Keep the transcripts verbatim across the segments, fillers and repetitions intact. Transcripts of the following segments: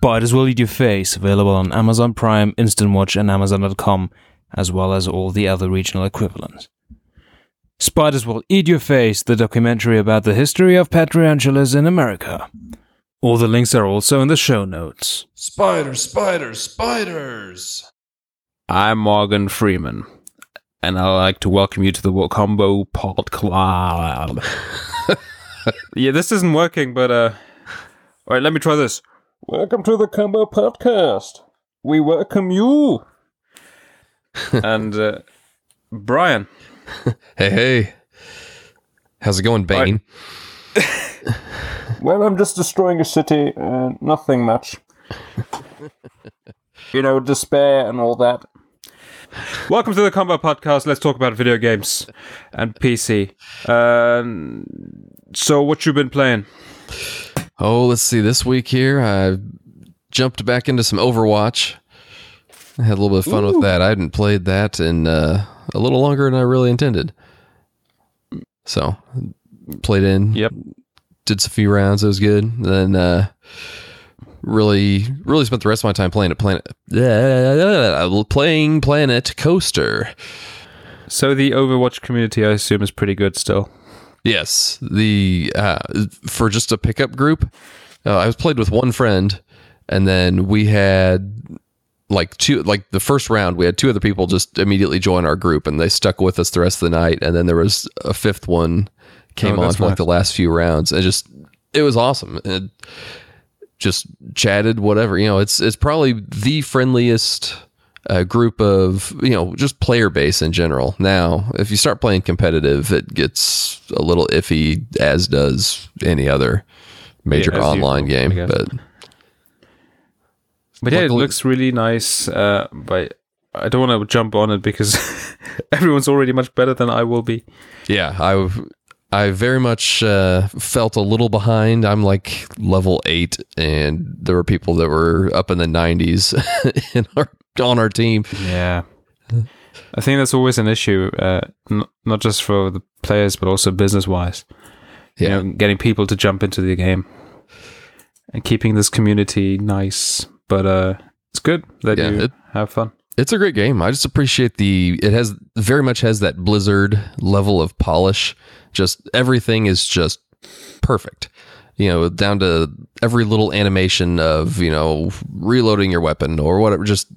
Spiders Will Eat Your Face, available on Amazon Prime, Instant Watch, and Amazon dot com, as well as all the other regional equivalents. Spiders Will Eat Your Face, the documentary about the history of pet tarantulas in America. All the links are also in the show notes. Spiders, spiders, spiders! I'm Morgan Freeman, and I'd like to welcome you to the Wocombo Pod Club. Yeah, this isn't working, but, uh... Alright, let me try this. Welcome to the Combo Podcast. We welcome you. And, uh, Brian. Hey, hey. How's it going, Bane? Right. Well, I'm just destroying a city. Uh, nothing much. You know, despair and all that. Welcome to the Combo Podcast. Let's talk about video games and P C. Um, so, what you been playing? Oh, let's see. This week here, I jumped back into some Overwatch. I had a little bit of fun Ooh. with that. I hadn't played that in uh, a little longer than I really intended. So, played in. Yep. Did a few rounds. It was good. Then, uh, really, really spent the rest of my time playing at Planet. Uh, playing Planet Coaster. So the Overwatch community, I assume, is pretty good still. Yes, the uh, for just a pickup group, uh, I was played with one friend, and then we had like two, like the first round, we had two other people just immediately join our group, and they stuck with us the rest of the night. And then there was a fifth one came oh, on for nice. like the last few rounds, and just it was awesome. It just chatted, whatever, you know. It's it's probably the friendliest uh, group of, you know, just player base in general. Now, if you start playing competitive, it gets a little iffy, as does any other major yeah, online usual, game, but but yeah, luckily, it looks really nice. Uh, but I don't want to jump on it because everyone's already much better than I will be. Yeah, I I very much uh, felt a little behind. I'm like level eight, and there were people that were up in the nineties in our, on our team. Yeah. I think that's always an issue, uh, n- not just for the players, but also business-wise. Yeah. You know, getting people to jump into the game and keeping this community nice. But uh, it's good that yeah, you it, have fun. It's a great game. I just appreciate the... It has very much has that Blizzard level of polish. Just everything is just perfect. You know, down to every little animation of, you know, reloading your weapon or whatever. Just...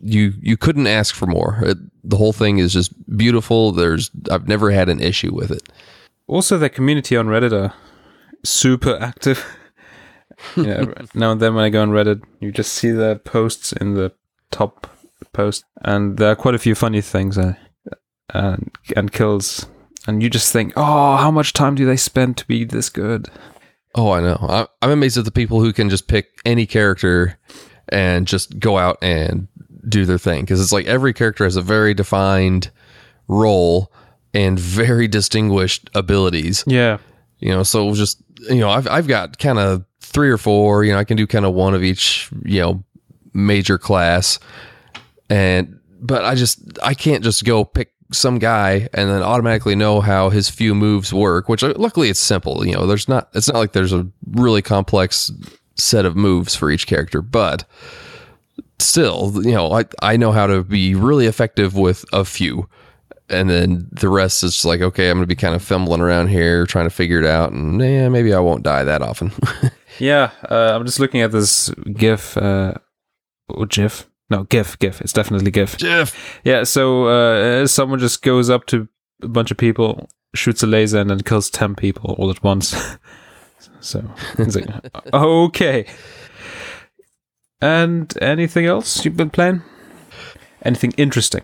You you couldn't ask for more. It, the whole thing is just beautiful. There's I've never had an issue with it. Also, the community on Reddit are super active. You know, now and then when I go on Reddit, you just see the posts in the top post, and there are quite a few funny things uh, and and kills, and you just think, oh, how much time do they spend to be this good? Oh, I know. I, I'm amazed at the people who can just pick any character and just go out and do their thing, because it's like every character has a very defined role and very distinguished abilities. Yeah, you know, so just, you know, I've I've got kind of three or four. You know, I can do kind of one of each, you know, major class, and but I just I can't just go pick some guy and then automatically know how his few moves work. Which luckily it's simple. You know, there's not it's not like there's a really complex set of moves for each character, but. Still, you know, I, I know how to be really effective with a few, and then the rest is like, okay, I'm going to be kind of fumbling around here, trying to figure it out, and yeah, maybe I won't die that often. yeah, uh, I'm just looking at this GIF, uh, or GIF, no, GIF, GIF, it's definitely GIF. GIF! Yeah, so uh, someone just goes up to a bunch of people, shoots a laser, and then kills ten people all at once. So, it's like, okay. And anything else you've been playing? Anything interesting?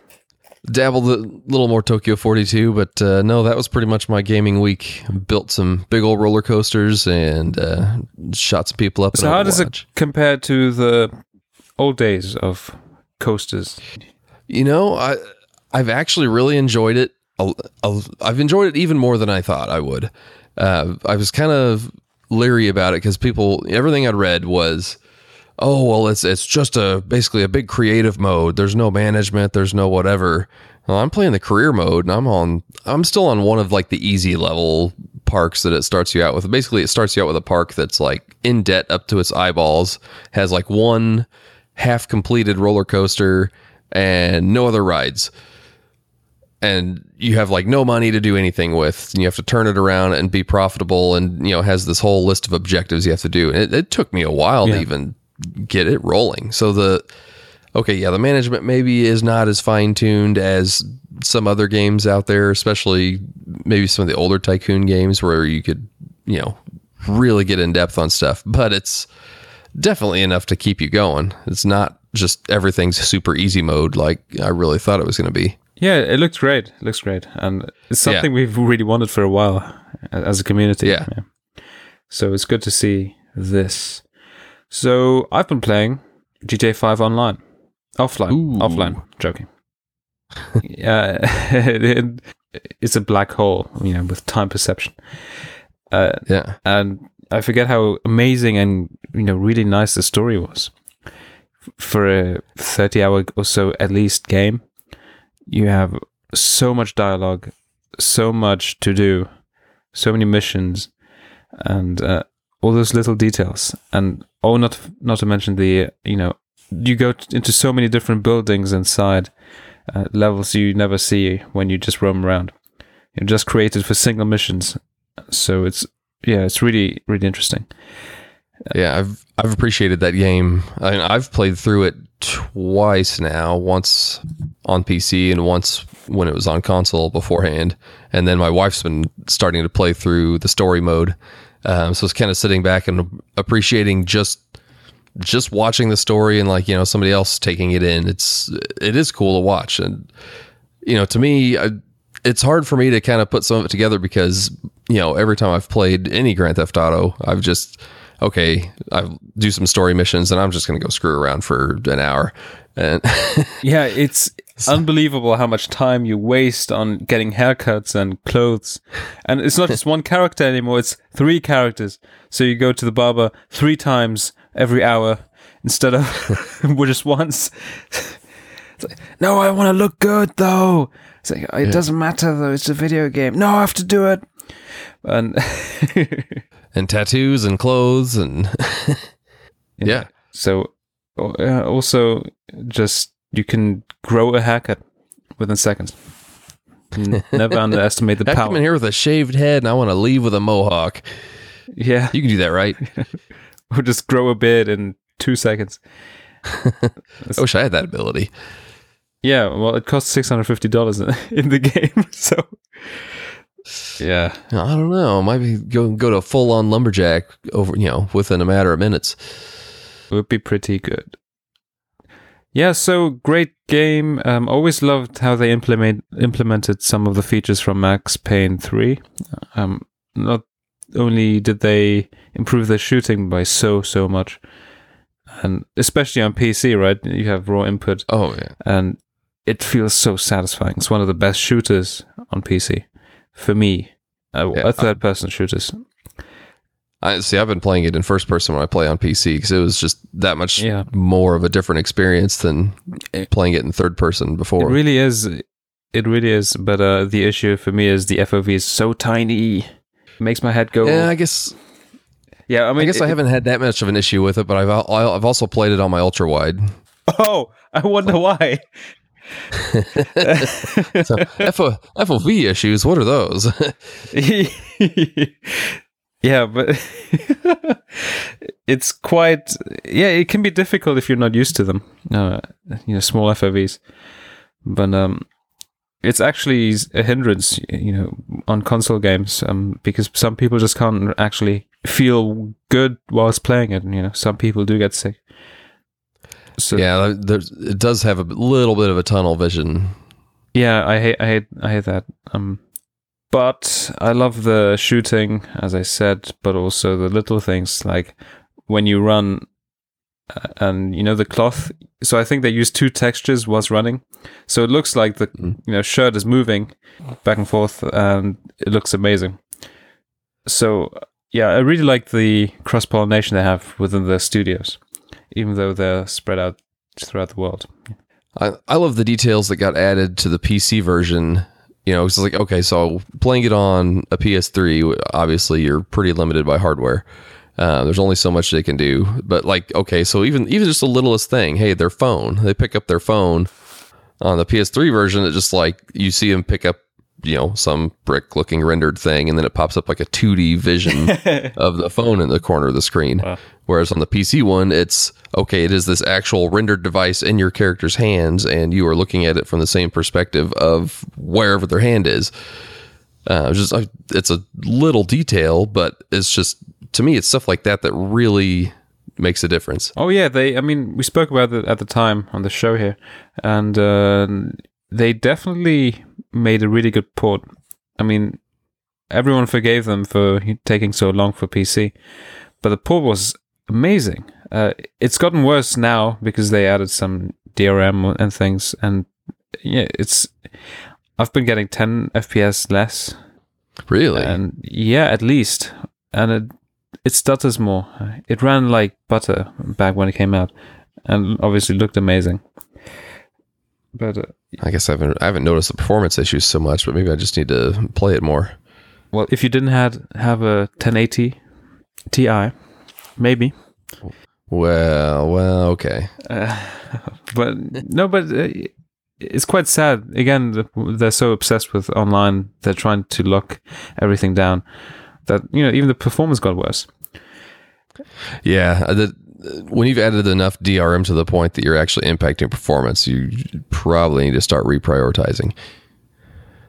Dabbled a little more Tokyo forty-two, but uh, no, that was pretty much my gaming week. Built some big old roller coasters and uh, shot some people up. So how does it compare to the old days of coasters? You know, I, I've actually really enjoyed it. I've enjoyed it even more than I thought I would. Uh, I was kind of leery about it because people, everything I'd read was... Oh, well, it's it's just a basically a big creative mode. There's no management. There's no whatever. Well, I'm playing the career mode, and I'm on. I'm still on one of like the easy level parks that it starts you out with. Basically, it starts you out with a park that's like in debt up to its eyeballs, has like one half completed roller coaster and no other rides. And you have like no money to do anything with, and you have to turn it around and be profitable. And, you know, has this whole list of objectives you have to do. And it, it took me a while yeah. to even get it rolling. So the, okay. Yeah. The management maybe is not as fine tuned as some other games out there, especially maybe some of the older tycoon games where you could, you know, really get in depth on stuff, but it's definitely enough to keep you going. It's not just everything's super easy mode. Like I really thought it was going to be. Yeah, it looks great. It looks great. And it's something yeah. we've really wanted for a while as a community. Yeah. yeah. So it's good to see this. So I've been playing G T A five online. Offline. Ooh. Offline. Joking. Yeah. it, it, it's a black hole, you know, with time perception. Uh, yeah. And I forget how amazing and, you know, really nice the story was. For a thirty hour or so at least game. You have so much dialogue, so much to do, so many missions, and uh, all those little details. And oh, not not to mention the, you know, you go t- into so many different buildings inside, uh, levels you never see when you just roam around. You're just created for single missions. So it's, yeah, it's really, really interesting. Yeah, I've I've appreciated that game. I mean, I've played through it twice now, once on P C and once when it was on console beforehand. And then my wife's been starting to play through the story mode. Um, so it's kind of sitting back and appreciating just just watching the story and, like, you know, somebody else taking it in. It's it is cool to watch. And, you know, to me, I, it's hard for me to kind of put some of it together because, you know, every time I've played any Grand Theft Auto, I've just... okay, I'll do some story missions and I'm just going to go screw around for an hour. And yeah, it's unbelievable how much time you waste on getting haircuts and clothes. And it's not just one character anymore, it's three characters. So you go to the barber three times every hour instead of just once. It's like, no, I want to look good though. It's like, it yeah. doesn't matter though, it's a video game. No, I have to do it. And... and tattoos and clothes and yeah. yeah. So uh, also just you can grow a haircut within seconds. Never underestimate the I power. I come in here with a shaved head and I want to leave with a mohawk. Yeah. You can do that, right? Or just grow a beard in two seconds. I wish I had that ability. Yeah, well, it costs six hundred fifty dollars in the game, so... Yeah, I don't know. Maybe go go to a full on lumberjack over, you know, within a matter of minutes. It would be pretty good. Yeah, so great game. Um, always loved how they implement implemented some of the features from Max Payne three. Um, not only did they improve their shooting by so so much, and especially on P C, right? You have raw input. Oh yeah, and it feels so satisfying. It's one of the best shooters on P C. For me, uh, yeah, a third-person shooters. I see. I've been playing it in first person when I play on P C because it was just that much yeah. more of a different experience than it, playing it in third person before. It really is. It really is. But uh, the issue for me is the F O V is so tiny. It makes my head go. Yeah, I guess. Yeah, I mean, I guess it, I haven't had that much of an issue with it, but I've I've also played it on my ultra wide. Oh, I wonder why. So, F O, F O V issues, what are those? Yeah, but it's quite yeah it can be difficult if you're not used to them, uh, you know, small F O Vs, but um it's actually a hindrance, you know, on console games, um because some people just can't actually feel good whilst playing it, and, you know, some people do get sick. So, yeah, there's, it does have a little bit of a tunnel vision. Yeah, I hate, I hate, I hate that. Um, but I love the shooting, as I said, but also the little things like when you run, uh, and you know the cloth. So I think they use two textures whilst running, so it looks like the mm. you know shirt is moving back and forth, and it looks amazing. So yeah, I really like the cross pollination they have within the studios, even though they're spread out throughout the world. I, I love the details that got added to the P C version you know, it's like, okay, so playing it on a P S three, obviously you're pretty limited by hardware. Uh, there's only so much they can do, but like, okay, so even, even just the littlest thing, hey, their phone, they pick up their phone on the P S three version. It just like, you see them pick up, you know, some brick looking rendered thing, and then it pops up like a two D vision of the phone in the corner of the screen. Wow. Whereas on the P C one, it's okay, it is this actual rendered device in your character's hands, and you are looking at it from the same perspective of wherever their hand is. Uh, it's, just, uh, it's a little detail, but it's just, to me, it's stuff like that that really makes a difference. Oh yeah, they, I mean, we spoke about it at the time on the show here, and uh, they definitely made a really good port. I mean, everyone forgave them for taking so long for P C, but the port was amazing. Uh, it's gotten worse now because they added some D R M and things, and yeah, it's, I've been getting ten F P S less. Really? And yeah, at least, and it it stutters more. It ran like butter back when it came out, and obviously looked amazing. But uh, I guess I haven't I haven't noticed the performance issues so much, but maybe I just need to play it more. Well, if you didn't had have a ten eighty Ti, maybe. Well, well, okay. Uh, but no, but uh, it's quite sad. Again, they're so obsessed with online. They're trying to lock everything down that, you know, even the performance got worse. Yeah, the, when you've added enough D R M to the point that you're actually impacting performance, you probably need to start reprioritizing.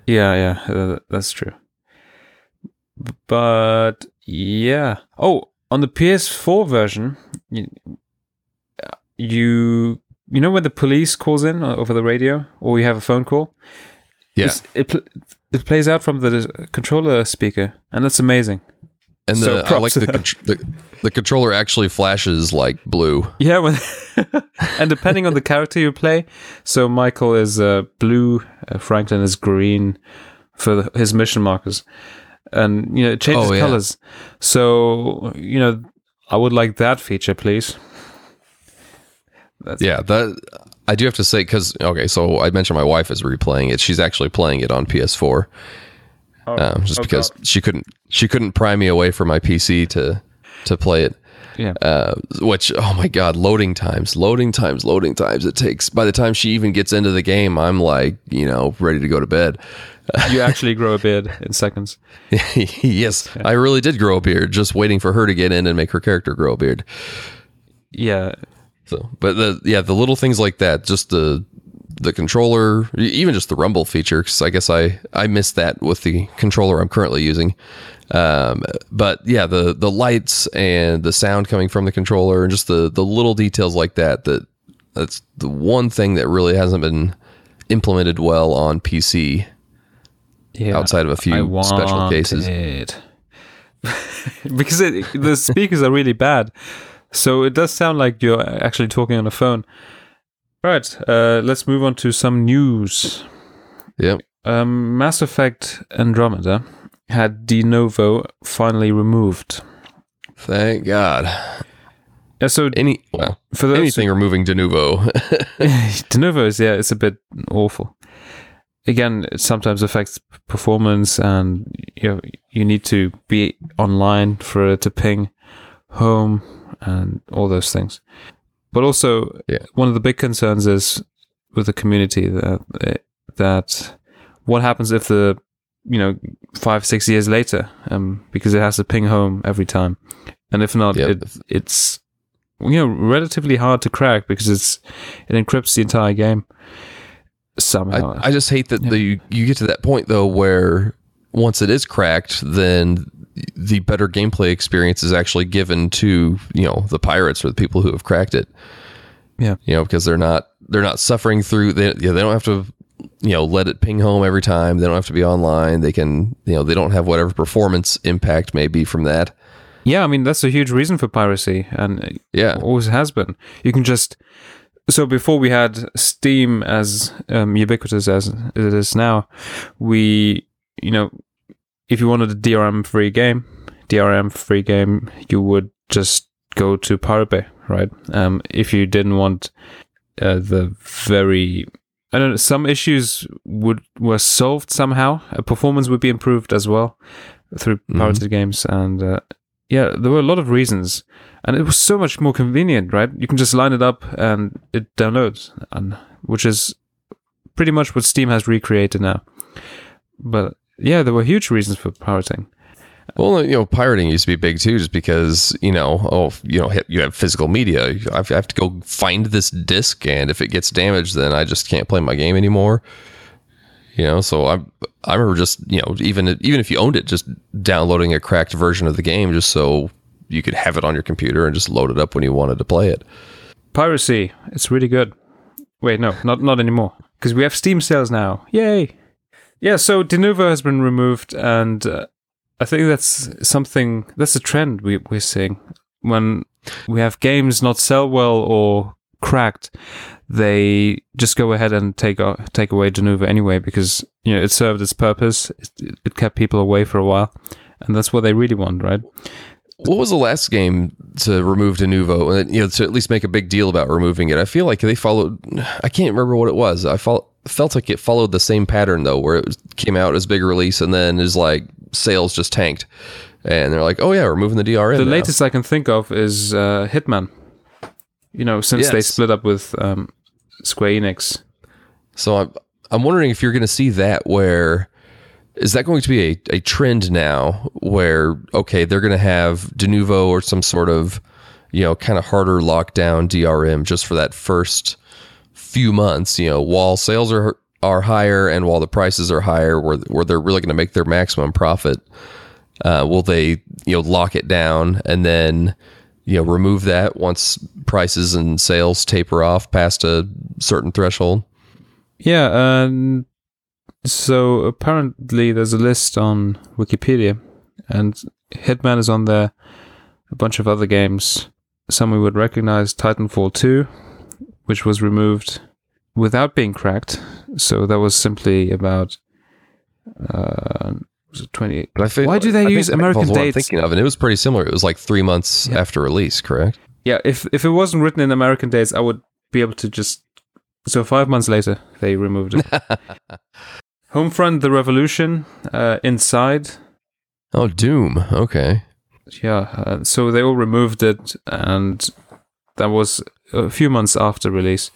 Yeah, yeah, uh, that's true. But yeah. Oh, on the P S four version, you, you you know when the police calls in over the radio, or you have a phone call? Yeah. It, pl- it plays out from the controller speaker, and that's amazing. And so the, I like the, the the controller actually flashes like blue. Yeah, when, and depending on the character you play, so Michael is uh, blue, uh, Franklin is green for the, his mission markers, and you know it changes oh, yeah. colors. So you know, I would like that feature, please. That's yeah, that I do have to say, because okay, so I mentioned my wife is replaying it. She's actually playing it on P S four. Oh, um, just oh because God. she couldn't she couldn't pry me away from my P C to to play it. Yeah. Uh, which, oh my God, loading times, loading times, loading times. It takes, by the time she even gets into the game, I'm like, you know, ready to go to bed. You actually grow a beard in seconds. Yes, yeah. I really did grow a beard, just waiting for her to get in and make her character grow a beard. Yeah. So, but the, yeah, the little things like that, just the, the controller, even just the rumble feature, because I guess I, I missed that with the controller I'm currently using. Um, but yeah, the, the lights and the sound coming from the controller, and just the, the little details like that, that that's the one thing that really hasn't been implemented well on P C, yeah, outside of a few special cases. It. Because it, the speakers are really bad. So it does sound like you're actually talking on a phone. Right, uh, let's move on to some news. Yep. Um, Mass Effect Andromeda had Denuvo finally removed. Thank God. Yeah, so any well, for those anything who, removing Denuvo. Denuvo is yeah, it's a bit awful. Again, it sometimes affects performance, and you know, you need to be online for it to ping home and all those things. But also, yeah. one of the big concerns is with the community that that what happens if the, you know, five, six years later, um, because it has to ping home every time. And if not, yep. it, it's, you know, relatively hard to crack because it's it encrypts the entire game somehow. I, I just hate that yeah. the, you get to that point, though, where once it is cracked, then the better gameplay experience is actually given to, you know, the pirates or the people who have cracked it. Yeah. You know, because they're not, they're not suffering through, they, you know, they don't have to, you know, let it ping home every time. They don't have to be online. They can, you know, they don't have whatever performance impact may be from that. Yeah. I mean, that's a huge reason for piracy, and yeah, always has been. You can just, so before we had Steam as um, ubiquitous as it is now, we, you know, if you wanted a D R M free game, D R M free game, you would just go to Pirate Bay, right? Um, if you didn't want uh, the very I don't know, some issues would were solved somehow. Performance would be improved as well through pirated mm-hmm. games. And uh, yeah, there were a lot of reasons. And it was so much more convenient, right? You can just line it up and it downloads, and which is pretty much what Steam has recreated now. But yeah, there were huge reasons for pirating. Well, you know, pirating used to be big too, just because, you know, oh, you know, you have physical media. I have to go find this disc, and if it gets damaged, then I just can't play my game anymore. You know, so I, I remember just, you know, even even if you owned it, just downloading a cracked version of the game just so you could have it on your computer and just load it up when you wanted to play it. Piracy, it's really good. Wait, no, not not anymore, because we have Steam sales now. Yay! Yeah, so Denuvo has been removed, and uh, I think that's something, that's a trend we, we're seeing. When we have games not sell well or cracked, they just go ahead and take uh, take away Denuvo anyway, because, you know, it served its purpose, it, it kept people away for a while, and that's what they really want, right? What was the last game to remove Denuvo, you know, to at least make a big deal about removing it? I feel like they followed, I can't remember what it was. I felt felt like it followed the same pattern, though, where it came out as big release and then is like sales just tanked. And they're like, oh, yeah, we're moving the D R M. The now. latest I can think of is uh, Hitman, you know, since yes. they split up with um, Square Enix. So I'm, I'm wondering if you're going to see that where... Is that going to be a, a trend now where, okay, they're going to have Denuvo or some sort of, you know, kind of harder lockdown D R M just for that first few months, you know, while sales are are higher and while the prices are higher, where where they're really going to make their maximum profit, uh, will they, you know, lock it down and then, you know, remove that once prices and sales taper off past a certain threshold? Yeah, um... So apparently there's a list on Wikipedia, and Hitman is on there, a bunch of other games. Some we would recognize, Titanfall two, which was removed without being cracked. So that was simply about uh, was it twenty-eight. But I think, why do they I use American dates? I'm thinking of, and it was pretty similar. It was like three months yeah. after release, correct? Yeah, if, if it wasn't written in American dates, I would be able to just... So five months later, they removed it. Homefront, The Revolution, uh, Inside. Oh, Doom. Okay. Yeah. Uh, so they all removed it, and that was a few months after release.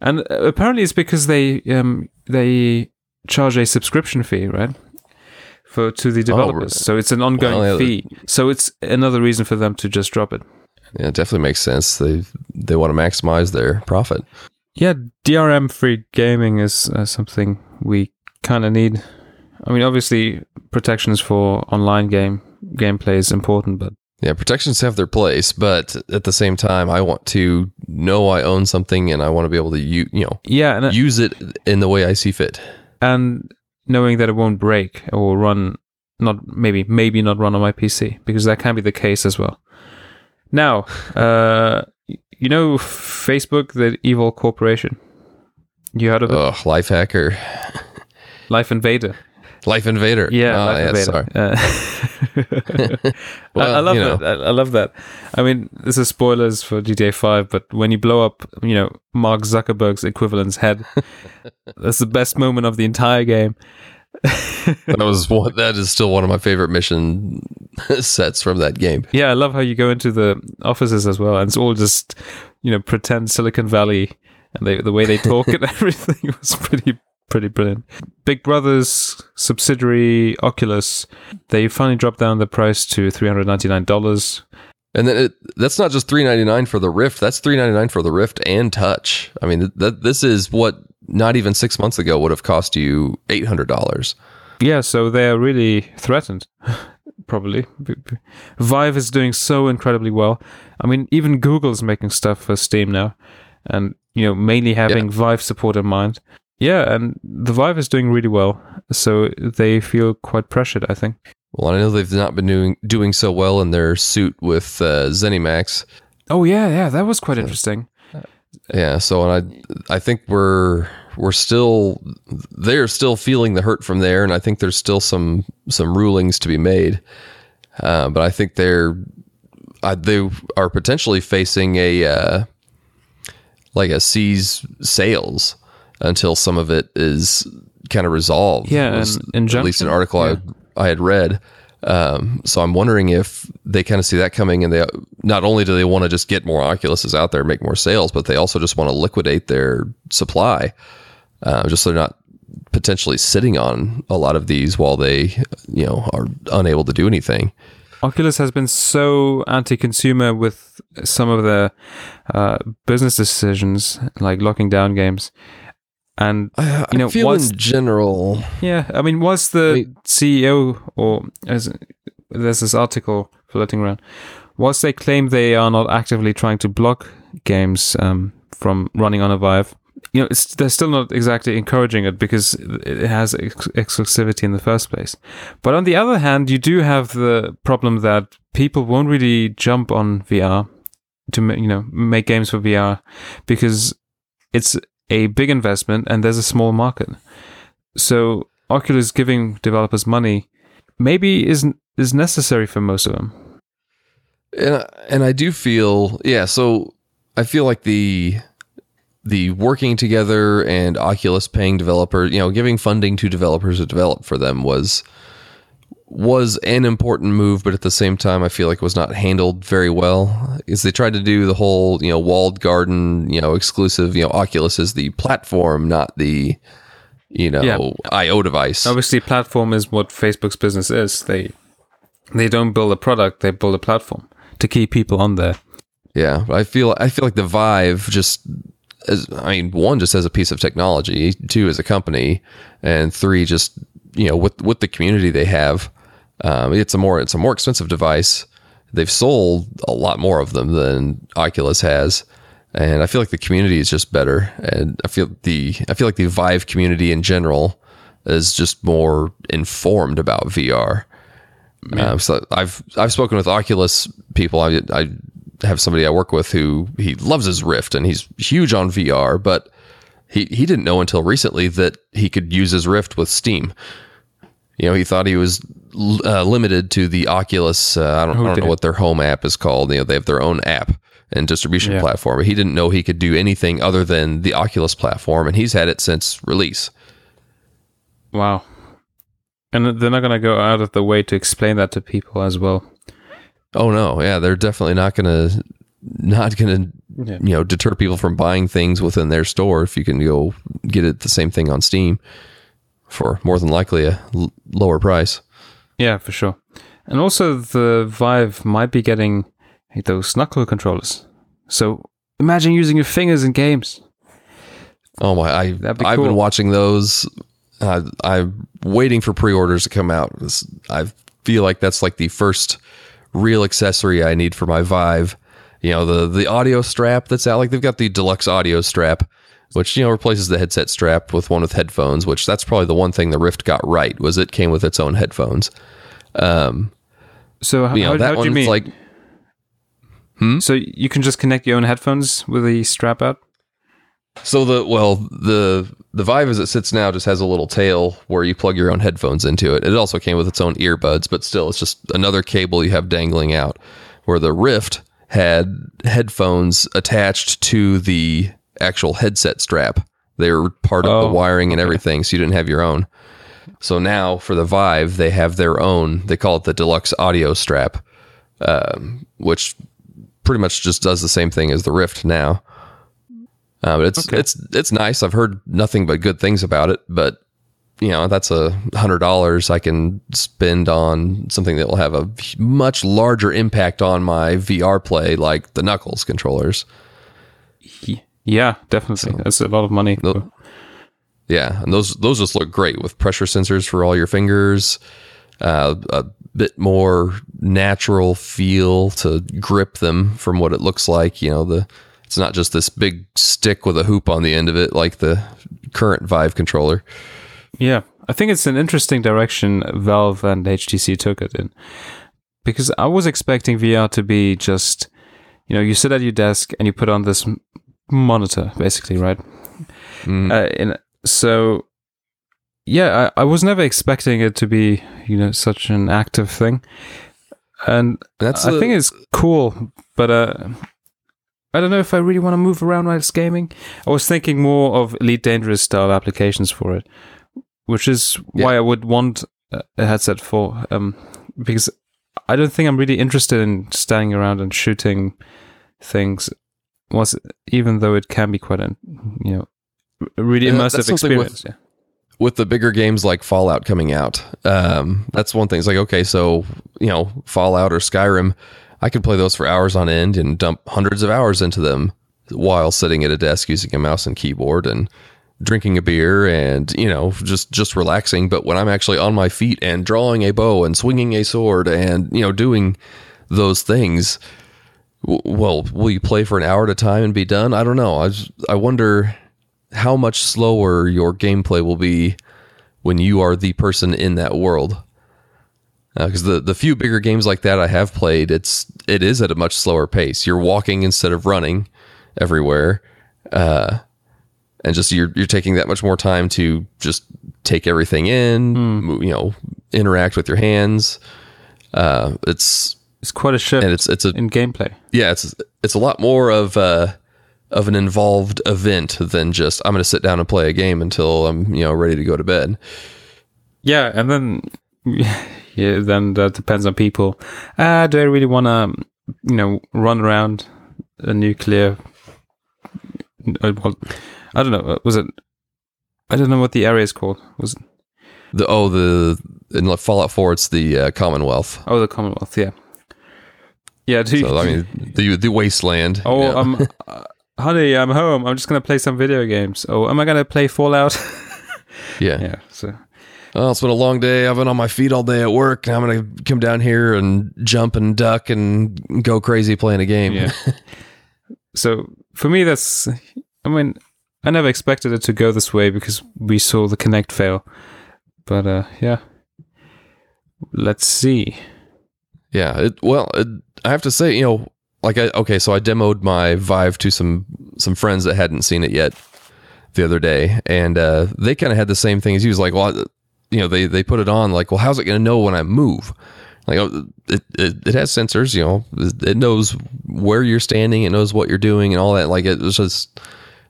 And apparently, it's because they um, they charge a subscription fee, right, for to the developers. Oh, so it's an ongoing well, yeah, fee. So it's another reason for them to just drop it. Yeah, it definitely makes sense. They they want to maximize their profit. Yeah, D R M-free gaming is uh, something we kind of need. I mean, obviously, protections for online game gameplay is important, but yeah, protections have their place. But at the same time, I want to know I own something, and I want to be able to u- you know, yeah, and use it in the way I see fit, and knowing that it won't break or run, not maybe maybe not run on my P C, because that can be the case as well. Now, uh, you know, Facebook, the evil corporation. You heard of it? Oh, life hacker. Life Invader. Life Invader. Yeah, oh, Life yeah, Invader. Uh, well, I, I love you know. that. I, I love that. I mean, this is spoilers for G T A five, but when you blow up, you know, Mark Zuckerberg's equivalent's head, that's the best moment of the entire game. that was one, that is still one of my favorite mission sets from that game. Yeah, I love how you go into the offices as well, and it's all just, you know, pretend Silicon Valley, and they, the way they talk and everything was pretty pretty brilliant. Big Brother's subsidiary Oculus, they finally dropped down the price to three hundred ninety-nine dollars. And then it, that's not just three hundred ninety-nine dollars for the Rift, that's three hundred ninety-nine dollars for the Rift and Touch. I mean, that this is what not even six months ago would have cost you eight hundred dollars. Yeah, so they're really threatened, probably. Vive is doing so incredibly well. I mean, even Google's making stuff for Steam now, and, you know, mainly having yeah. Vive support in mind. Yeah, and the Vive is doing really well, so they feel quite pressured, I think. Well, I know they've not been doing doing so well in their suit with uh, ZeniMax. Oh yeah, yeah, that was quite interesting. Yeah, so and I I think we're we're still they're still feeling the hurt from there, and I think there's still some some rulings to be made. Uh, but I think they're uh, they are potentially facing a uh, like a cease sales. until some of it is kind of resolved. Yeah, was, and, and at least an article yeah. I, I had read. Um, so I'm wondering if they kind of see that coming, and they not only do they want to just get more Oculuses out there, make more sales, but they also just want to liquidate their supply, uh, just so they're not potentially sitting on a lot of these while they, you know, are unable to do anything. Oculus has been so anti-consumer with some of their uh, business decisions, like locking down games. And I, you know, I feel in general, yeah. I mean, was the wait. C E O, or as there's this article floating around, whilst they claim they are not actively trying to block games um, from running on a Vive, you know, it's, they're still not exactly encouraging it because it has ex- exclusivity in the first place. But on the other hand, you do have the problem that people won't really jump on V R to you know make games for V R because it's a big investment and there's a small market. So Oculus giving developers money maybe isn't is necessary for most of them. And and I do feel yeah. So I feel like the the working together and Oculus paying developers, you know, giving funding to developers to develop for them was was an important move, but at the same time, I feel like it was not handled very well. Is they tried to do the whole, you know, walled garden, you know, exclusive, you know, Oculus is the platform, not the, you know, yeah. I O device. Obviously, platform is what Facebook's business is. They they don't build a product, they build a platform to keep people on there. Yeah, but I feel I feel like the Vive just, as, I mean, one, just as a piece of technology, two, as a company, and three, just, you know, with with the community they have. Um, it's a more it's a more expensive device. They've sold a lot more of them than Oculus has, and I feel like the community is just better. And I feel the I feel like the Vive community in general is just more informed about V R. Um, so I've I've spoken with Oculus people. I I have somebody I work with who he loves his Rift and he's huge on V R, but he he didn't know until recently that he could use his Rift with Steam. You know, he thought he was uh, limited to the Oculus. Uh, I don't, I don't know what their home app is called. You know, they have their own app and distribution yeah. platform. He didn't know he could do anything other than the Oculus platform, and he's had it since release. Wow. And they're not going to go out of the way to explain that to people as well. Oh no, yeah, they're definitely not going to not going to yeah. you know deter people from buying things within their store if you can go get it the same thing on Steam for more than likely a l- lower price. Yeah, for sure. And also the Vive might be getting those knuckle controllers. So imagine using your fingers in games. Oh my, I, be I've cool. been watching those. Uh, I'm waiting for pre-orders to come out. I feel like that's like the first real accessory I need for my Vive. You know, the, the audio strap that's out, like they've got the deluxe audio strap, which, you know, replaces the headset strap with one with headphones, which that's probably the one thing the Rift got right, was it came with its own headphones. Um, so how, you know, how, that how do you mean? Like, hmm? So you can just connect your own headphones with the strap out? So the, well, the, the Vive as it sits now just has a little tail where you plug your own headphones into it. It also came with its own earbuds, but still it's just another cable you have dangling out, where the Rift had headphones attached to the actual headset strap. They were part of oh, the wiring and okay. everything, so you didn't have your own. So now for the Vive, they have their own. They call it the Deluxe Audio Strap, um, which pretty much just does the same thing as the Rift now. Uh, but it's okay. it's it's nice. I've heard nothing but good things about it. But you know, that's a hundred dollars I can spend on something that will have a much larger impact on my V R play, like the Knuckles controllers. Yeah. Yeah, definitely. So, that's a lot of money. Th- yeah, and those those just look great with pressure sensors for all your fingers, uh, a bit more natural feel to grip them from what it looks like. You know, the it's not just this big stick with a hoop on the end of it like the current Vive controller. Yeah, I think it's an interesting direction Valve and H T C took it in, because I was expecting V R to be just, you know, you sit at your desk and you put on this monitor, basically, right? Mm. Uh, and so, yeah, I, I was never expecting it to be, you know, such an active thing. And that's I a, think it's cool, but uh, I don't know if I really want to move around while it's gaming. I was thinking more of Elite Dangerous style applications for it, which is why yeah. I would want a headset for, um, because I don't think I'm really interested in standing around and shooting things, was even though it can be quite a you know really immersive experience. With, yeah. with the bigger games like Fallout coming out, um, that's one thing. It's like, okay, so you know Fallout or Skyrim, I could play those for hours on end and dump hundreds of hours into them while sitting at a desk using a mouse and keyboard and drinking a beer and, you know, just, just relaxing. But when I'm actually on my feet and drawing a bow and swinging a sword and, you know, doing those things, w- well, will you play for an hour at a time and be done? I don't know. I just, I wonder how much slower your gameplay will be when you are the person in that world. Because uh, the, the few bigger games like that I have played, it's it is at a much slower pace. You're walking instead of running everywhere, uh, and just you're you're taking that much more time to just take everything in, mm. you know, interact with your hands. Uh, it's it's quite a shift, and it's it's a, in gameplay. Yeah, it's it's a lot more of a, of an involved event than just I'm going to sit down and play a game until I'm you know ready to go to bed. Yeah, and then. Yeah, then that depends on people. Uh, do I really want to, you know, run around a nuclear? I don't know. Was it? I don't know what the area is called. Was it? the oh the in Fallout four? It's the uh, Commonwealth. Oh, the Commonwealth. Yeah, yeah. Do you, so, I mean, the the wasteland. Oh, yeah. um, uh, honey, I'm home. I'm just gonna play some video games. Oh, am I gonna play Fallout? yeah, yeah. So. Oh, it's been a long day. I've been on my feet all day at work, and I'm going to come down here and jump and duck and go crazy playing a game. Yeah. So for me, that's, I mean, I never expected it to go this way because we saw the Kinect fail. But uh, yeah, let's see. Yeah. It, well, it, I have to say, you know, like, I, okay, so I demoed my Vive to some, some friends that hadn't seen it yet the other day, and uh, they kind of had the same thing as you. It was like, well, I, you know, they, they put it on like, well, how's it going to know when I move? Like, oh, it, it it has sensors, you know, it knows where you're standing, it knows what you're doing and all that. Like, it was just,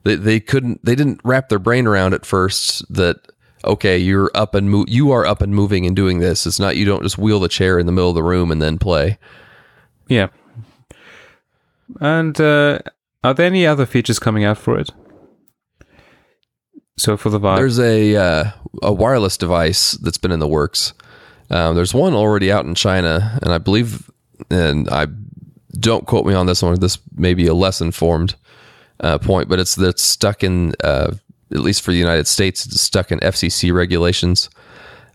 they, they couldn't, they didn't wrap their brain around at first that, okay, you're up and move, you are up and moving and doing this. It's not, you don't just wheel the chair in the middle of the room and then play. Yeah. And uh, are there any other features coming out for it? So for the Vive, there's a uh, a wireless device that's been in the works. Um, there's one already out in China, and I believe, and I don't quote me on this one. This may be a less informed uh, point, but it's that's stuck in uh, at least for the United States. It's stuck in F C C regulations,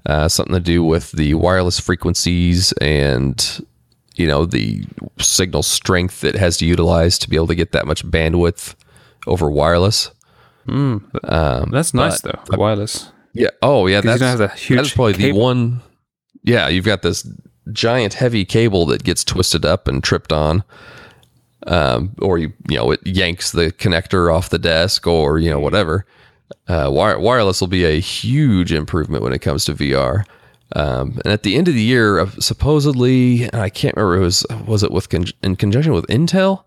uh, something to do with the wireless frequencies and you know the signal strength it has to utilize to be able to get that much bandwidth over wireless. Mm, um, that's nice but, though. The wireless, yeah. Oh, yeah. That's, that that's probably cable. the one. Yeah, you've got this giant, heavy cable that gets twisted up and tripped on, um, or you, you know, it yanks the connector off the desk, or you know, whatever. Uh, wire, wireless will be a huge improvement when it comes to V R. Um, and at the end of the year, supposedly, and I can't remember, it was was it with con- in conjunction with Intel.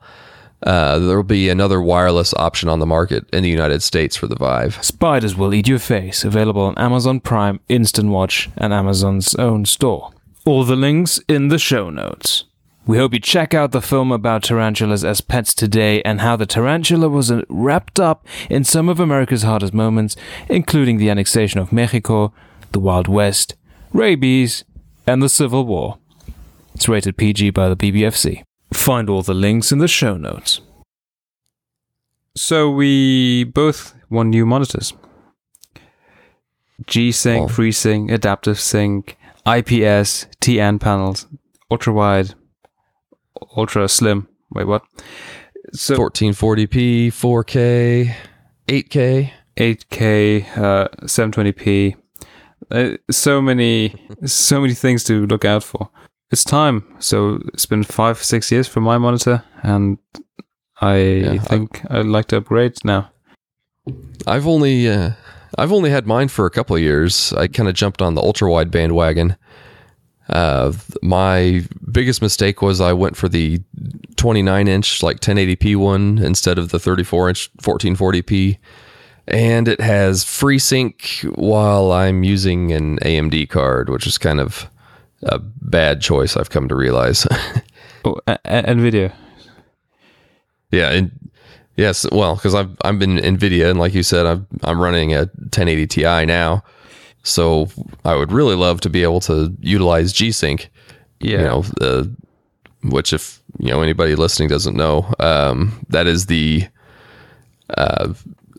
Uh, there will be another wireless option on the market in the United States for the Vive. Spiders Will Eat Your Face, available on Amazon Prime, Instant Watch, and Amazon's own store. All the links in the show notes. We hope you check out the film about tarantulas as pets today and how the tarantula was wrapped up in some of America's hardest moments, including the annexation of Mexico, the Wild West, rabies, and the Civil War. It's rated P G by the B B F C. Find all the links in the show notes. So we both want new monitors. G-Sync, oh. FreeSync, Adaptive Sync, I P S, T N panels, ultra-wide, ultra-slim. Wait, what? So fourteen forty p, four K, eight K. eight K, uh, seven twenty p. Uh, so many, so many things to look out for. It's time. So it's been five, six years for my monitor, and I yeah, think I've, I'd like to upgrade now. I've only, uh, I've only had mine for a couple of years. I kind of jumped on the ultra wide bandwagon. Uh, my biggest mistake was I went for the twenty-nine inch, like ten eighty p one instead of the thirty-four inch fourteen forty p. And it has FreeSync while I'm using an A M D card, which is kind of a bad choice, I've come to realize. Oh, a- a- Nvidia. Yeah, and yes, well, because I've I've been Nvidia, and like you said, I'm I'm running a ten eighty Ti now, so I would really love to be able to utilize G-Sync. Yeah, you know, uh, which if you know anybody listening doesn't know, um, that is the uh,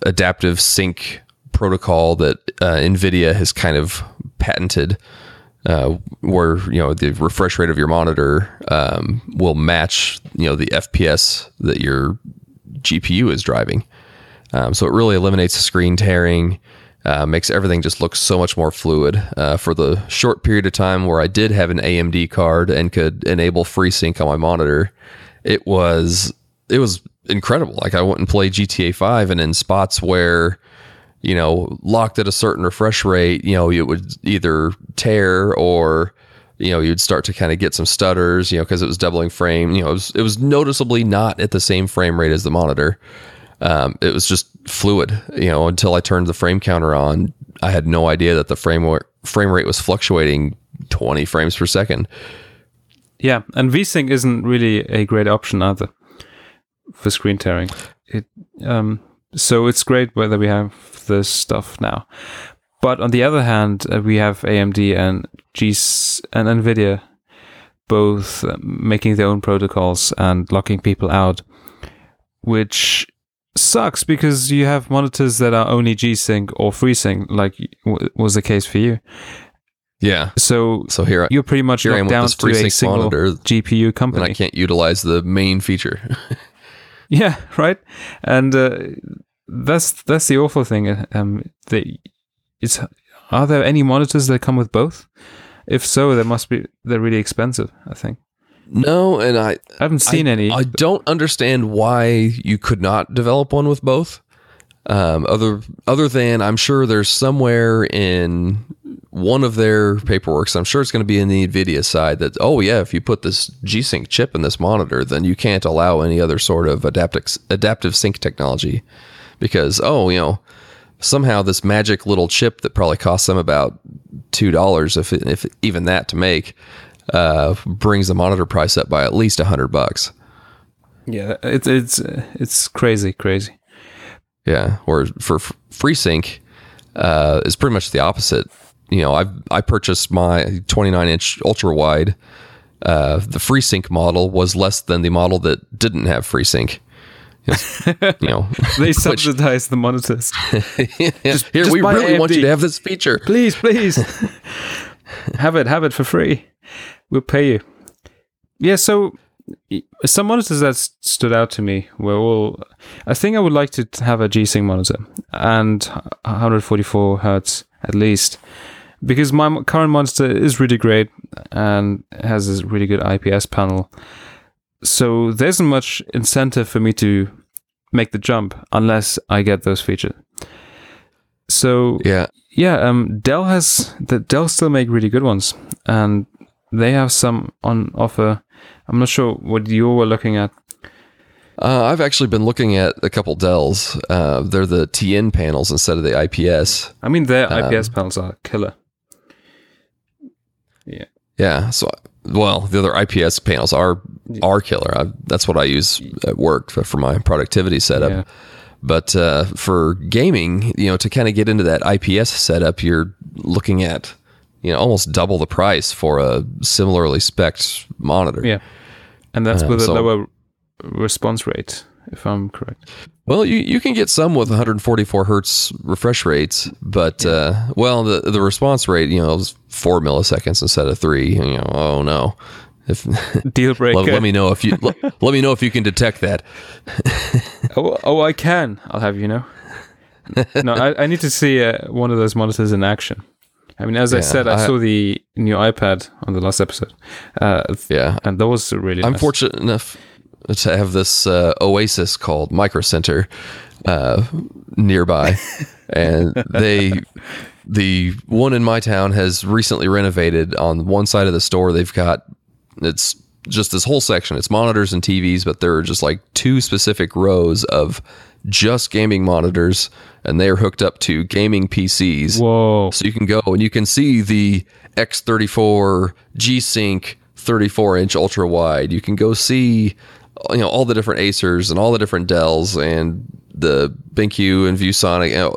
Adaptive Sync protocol that uh, Nvidia has kind of patented. Uh, where, you know, the refresh rate of your monitor um, will match, you know, the F P S that your G P U is driving. Um, so it really eliminates screen tearing, uh, makes everything just look so much more fluid. Uh, for the short period of time where I did have an A M D card and could enable FreeSync on my monitor, it was it was incredible. Like, I went and played G T A five, and in spots where, you know, locked at a certain refresh rate, you know, it would either tear or, you know, you'd start to kind of get some stutters, you know, because it was doubling frame. You know, it was, it was noticeably not at the same frame rate as the monitor. Um, it was just fluid, you know, until I turned the frame counter on. I had no idea that the frame, or, frame rate was fluctuating twenty frames per second. Yeah, and VSync isn't really a great option either for screen tearing. It, um, so it's great whether we have this stuff now, but on the other hand, uh, we have A M D and G and Nvidia both uh, making their own protocols and locking people out, which sucks because you have monitors that are only G-Sync or FreeSync, like w- was the case for you. Yeah. So so here I, you're pretty much locked down to a single monitor, G P U company, and I can't utilize the main feature. Yeah. Right. And. Uh, That's that's the awful thing. Um, they, it's are there any monitors that come with both? If so, there must be. They're really expensive, I think. No, and I, I haven't seen I, any. I don't understand why you could not develop one with both. Um, other other than I'm sure there's somewhere in one of their paperwork. So I'm sure it's going to be in the Nvidia side that, oh yeah, if you put this G-Sync chip in this monitor, then you can't allow any other sort of adaptive adaptive sync technology. Because, oh, you know, somehow this magic little chip that probably costs them about two dollars, if if even that, to make, uh, brings the monitor price up by at least one hundred bucks. Yeah, it's it's it's crazy, crazy. Yeah, or for FreeSync, uh, is pretty much the opposite. You know, I I purchased my twenty-nine inch ultra wide. Uh, the FreeSync model was less than the model that didn't have FreeSync. Yes. You know, they which, subsidize the monitors. Yeah, just, here, just we really A M D. Want you to have this feature. Please, please. have it, have it for free. We'll pay you. Yeah, so some monitors that stood out to me were all... I think I would like to have a G-Sync monitor and one forty-four hertz at least, because my current monitor is really great and has this really good I P S panel. So there isn't much incentive for me to make the jump unless I get those features. So yeah, yeah. Um, Dell has the Dell still make really good ones, and they have some on offer. I'm not sure what you were looking at. Uh, I've actually been looking at a couple Dells. Uh, they're the T N panels instead of the I P S. I mean, their um, I P S panels are killer. Yeah. Yeah. So. Well, the other I P S panels are are killer. I, that's what I use at work for, for my productivity setup. Yeah. But uh, for gaming, you know, to kind of get into that I P S setup, you're looking at, you know, almost double the price for a similarly spec'd monitor. Yeah, and that's um, with a so, lower response rate, if I'm correct. Well, you, you can get some with one forty-four hertz refresh rates, but, yeah. uh, well, the the response rate, you know, is four milliseconds instead of three. You know, oh no, if deal breaker. let, let me know if you let, let me know if you can detect that. oh, oh, I can. I'll have you know. No, I, I need to see uh, one of those monitors in action. I mean, as yeah, I said, I, I saw the new iPad on the last episode. Uh, yeah, and that was really. I'm nice. Fortunate enough to have this uh, oasis called Micro Center uh, nearby, and they, the one in my town has recently renovated. On one side of the store, they've got, it's just this whole section. It's monitors and T Vs, but there are just like two specific rows of just gaming monitors, and they are hooked up to gaming P Cs. Whoa. So you can go and you can see the X thirty-four G-Sync thirty-four inch ultra wide. You can go see, you know, all the different Acers and all the different Dells and the BenQ and ViewSonic, you know,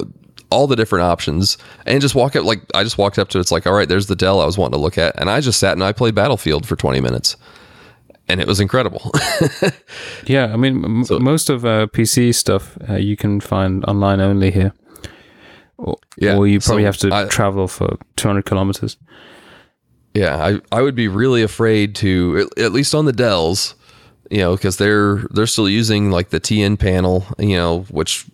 all the different options, and just walk up. Like, I just walked up to it. It's like, all right, there's the Dell I was wanting to look at. And I just sat and I played Battlefield for twenty minutes. And it was incredible. Yeah, I mean, m- so, most of uh, P C stuff uh, you can find online only here. Or, yeah, or you probably so have to I, travel for two hundred kilometers. Yeah, I, I would be really afraid to, at least on the Dells, you know, because they're they're still using like the T N panel, you know, which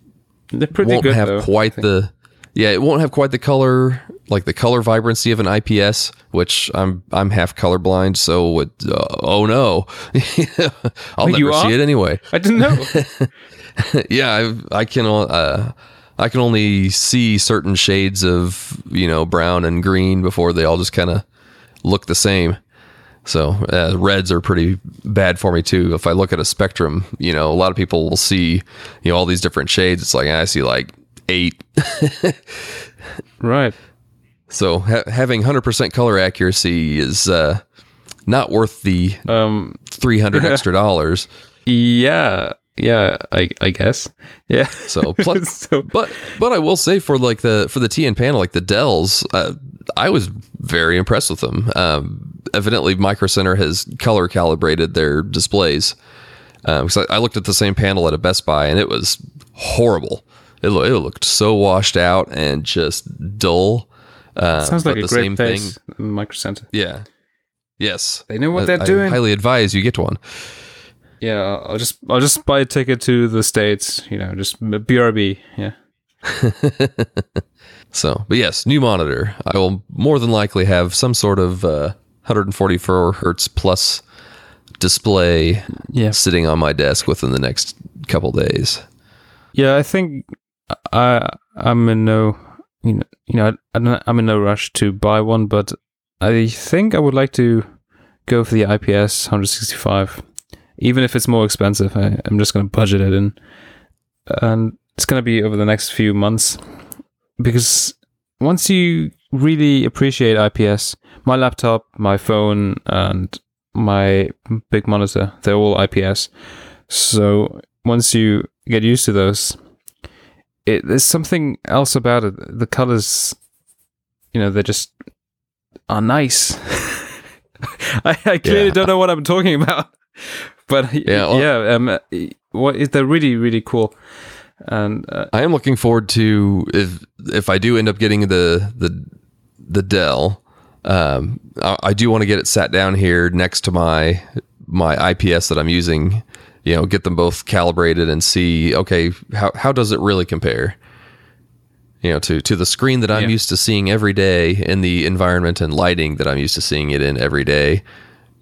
they're pretty won't good, have though, quite the yeah, it won't have quite the color. Like the color vibrancy of an I P S, which I'm I'm half colorblind, so it, uh, oh no, I'll Wait, never see it anyway. I didn't know. Yeah, I, I can uh, I can only see certain shades of, you know, brown and green before they all just kind of look the same. So uh, reds are pretty bad for me too. If I look at a spectrum, you know, a lot of people will see, you know, all these different shades. It's like I see like eight, right. So ha- having one hundred percent color accuracy is uh, not worth the um, three hundred extra dollars. Yeah, yeah, I, I guess. Yeah. So, plus, so, but but I will say for like the for the T N panel, like the Dells, uh, I was very impressed with them. Um, evidently, Micro Center has color calibrated their displays. Um, because I, I looked at the same panel at a Best Buy, and it was horrible. It, lo- it looked so washed out and just dull. Uh, Sounds like a great place, Micro Center. Yeah. Yes. They know what they're I, doing. I highly advise you get one. Yeah, I'll just I'll just buy a ticket to the States, you know, just B R B, yeah. So, but yes, new monitor. I will more than likely have some sort of uh, one forty-four hertz plus display yeah. sitting on my desk within the next couple days. Yeah, I think I I'm in no... You know, you know, I, I I'm in no rush to buy one, but I think I would like to go for the I P S one sixty-five, even if it's more expensive. I, I'm just going to budget it in, and it's going to be over the next few months, because once you really appreciate I P S, my laptop, my phone, and my big monitor, they're all I P S. So once you get used to those. It, there's something else about it. The colors, you know, they just are nice. I, I clearly yeah. don't know what I'm talking about, but yeah, well, yeah. Um, what is they're really, really cool. And uh, I am looking forward to if if I do end up getting the the the Dell. Um, I, I do want to get it sat down here next to my my I P S that I'm using. You know, get them both calibrated and see, okay, how how does it really compare? You know, to, to the screen that I'm yeah. used to seeing every day and the environment and lighting that I'm used to seeing it in every day.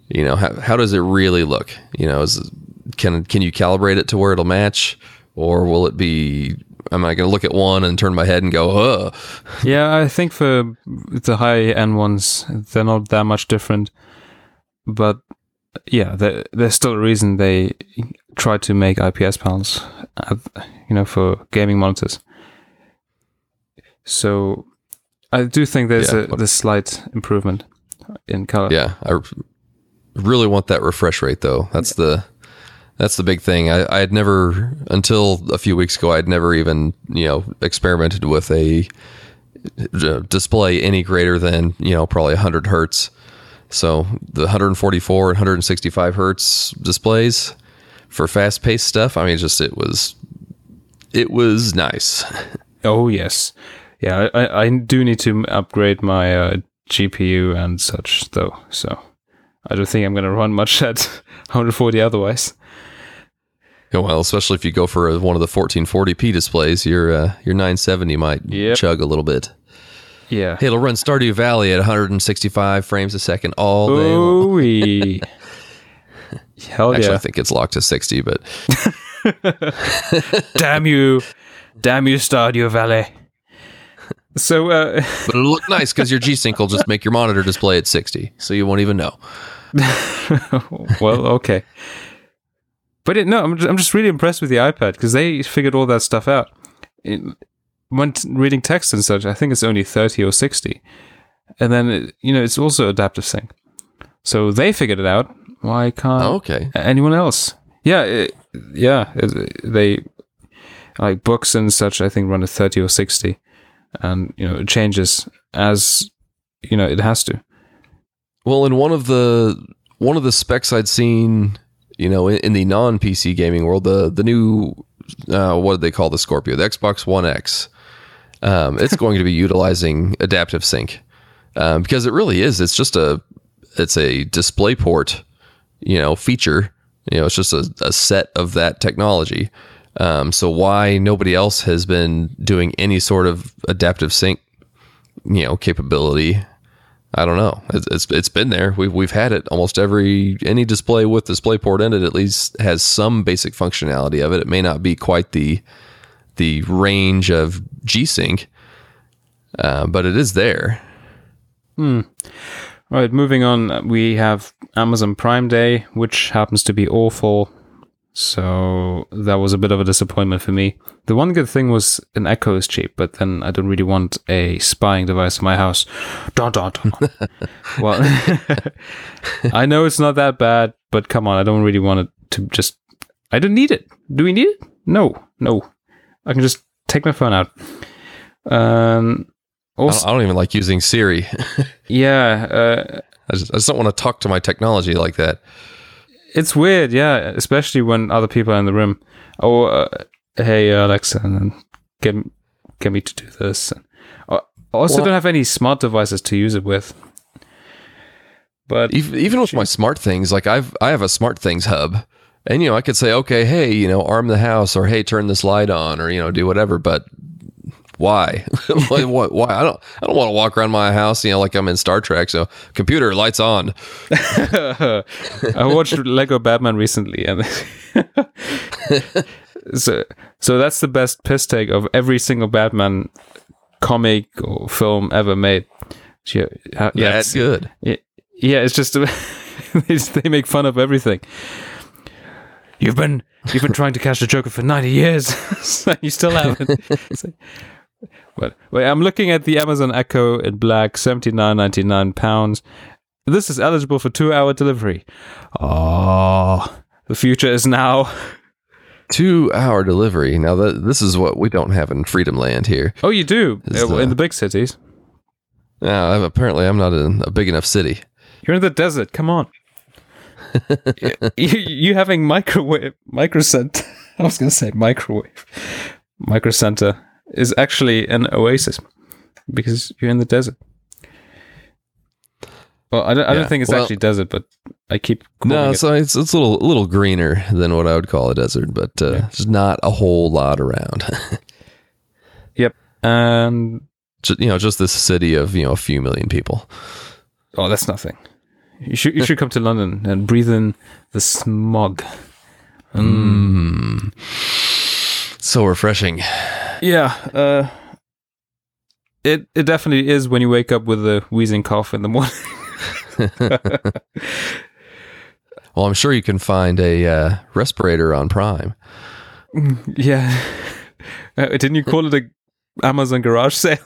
You know, how how does it really look? You know, is, can can you calibrate it to where it'll match? Or will it be, am I going to look at one and turn my head and go, oh. Yeah, I think for the high-end ones, they're not that much different. But... yeah, there, there's still a reason they try to make I P S panels, you know, for gaming monitors. So, I do think there's yeah, a this slight improvement in color. Yeah, I really want that refresh rate, though. That's yeah. the that's the big thing. I, I had never, until a few weeks ago, I'd never even, you know, experimented with a display any greater than, you know, probably one hundred hertz. So the one forty-four and one sixty-five hertz displays for fast-paced stuff. I mean, just it was, it was nice. Oh yes, yeah. I, I do need to upgrade my uh, G P U and such though. So I don't think I'm going to run much at one forty otherwise. Yeah, well, especially if you go for one of the fourteen forty p displays, your uh, your nine seventy might yep. chug a little bit. Yeah, hey, it'll run Stardew Valley at one sixty-five frames a second all day long. Ooh-wee. Hell yeah. Actually, I think it's locked to sixty, but... Damn you. Damn you, Stardew Valley. So, uh... But it'll look nice, because your G-Sync will just make your monitor display at sixty, so you won't even know. Well, okay. But it, no, I'm just, I'm just really impressed with the iPad because they figured all that stuff out. It, when t- reading text and such, I think it's only thirty or sixty. And then, it, you know, it's also adaptive sync. So they figured it out. Why can't oh, okay. anyone else? Yeah, it, yeah. It, they, like books and such, I think run at thirty or sixty. And, you know, it changes as, you know, it has to. Well, in one of the, one of the specs I'd seen... You know, in the non-P C gaming world, the the new, uh, what do they call the Scorpio? The Xbox One X. Um, it's going to be utilizing Adaptive Sync um, because it really is. It's just a, it's a DisplayPort, you know, feature. You know, it's just a, a set of that technology. Um, so why nobody else has been doing any sort of Adaptive Sync, you know, capability? I don't know. It's, it's it's been there. We've we've had it almost every any display with DisplayPort in it. At least has some basic functionality of it. It may not be quite the the range of G-Sync, uh, but it is there. Hmm. All right. Moving on, we have Amazon Prime Day, which happens to be awful. So that was a bit of a disappointment for me. The one good thing was an Echo is cheap, but then I don't really want a spying device in my house. Dun, dun, dun. Well, I know it's not that bad, but come on, I don't really want it to just... I don't need it. Do we need it? No, no. I can just take my phone out. Um, also, I, don't, I don't even like using Siri. yeah. Uh, I, just, I just don't want to talk to my technology like that. It's weird, yeah, especially when other people are in the room. Oh, uh, hey, uh, Alexa, and get, get me to do this. And I also well, don't have any smart devices to use it with. But even, even with my smart things, like I've, I have a smart things hub. And, you know, I could say, okay, hey, you know, arm the house or, hey, turn this light on or, you know, do whatever. But why? Why? Why? I don't, I don't want to walk around my house, you know, like I'm in Star Trek. So, computer, lights on. I watched Lego Batman recently, and so, so that's the best piss take of every single Batman comic or film ever made. Yeah, yeah that's good. Yeah, yeah, it's just they make fun of everything. You've been, you've been trying to catch the Joker for ninety years, you still haven't. But wait, I'm looking at the Amazon Echo in black, seventy-nine ninety-nine pounds. This is eligible for two-hour delivery. Oh, the future is now. Two-hour delivery. Now, th- this is what we don't have in Freedom Land here. Oh, you do? Is, uh, in the big cities? No, apparently I'm not in a big enough city. You're in the desert. Come on. you, you having microwave... Micro Center. I was going to say microwave. Micro Center is actually an oasis because you're in the desert. Well, I don't, I yeah. don't think it's well, actually desert, but I keep calling no, it. No, so it's it's a little, a little greener than what I would call a desert, but uh, yeah. there's not a whole lot around. Yep. And just, you know, just this city of, you know, a few million people. Oh, that's nothing. You should you should come to London and breathe in the smog. Mm. Mm. So refreshing. Yeah, uh, it it definitely is when you wake up with a wheezing cough in the morning. Well, I'm sure you can find a uh, respirator on Prime. Yeah, uh, didn't you call it a Amazon garage sale?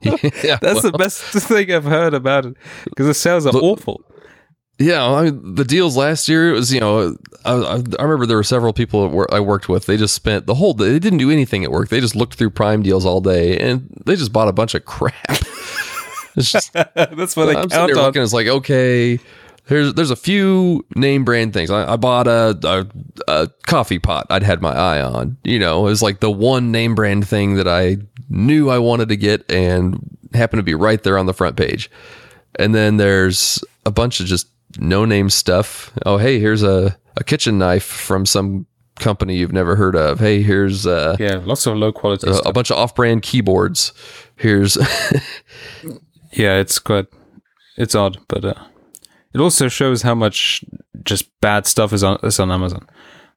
yeah, That's well. the best thing I've heard about it because the sales are Look, awful. Yeah, I mean, the deals last year, it was, you know, I, I, I remember there were several people I worked with. They just spent the whole day. They didn't do anything at work. They just looked through Prime deals all day, and they just bought a bunch of crap. It's just, That's what I I'm count on. It's like, okay, there's, there's a few name brand things. I, I bought a, a a coffee pot I'd had my eye on. You know, it was like the one name brand thing that I knew I wanted to get and happened to be right there on the front page. And then there's a bunch of just no-name stuff. Oh, hey, here's a, a kitchen knife from some company you've never heard of. Hey, here's... Uh, yeah, lots of low-quality stuff. A bunch of off-brand keyboards. Here's... yeah, it's quite... It's odd, but uh, it also shows how much just bad stuff is on, is on Amazon.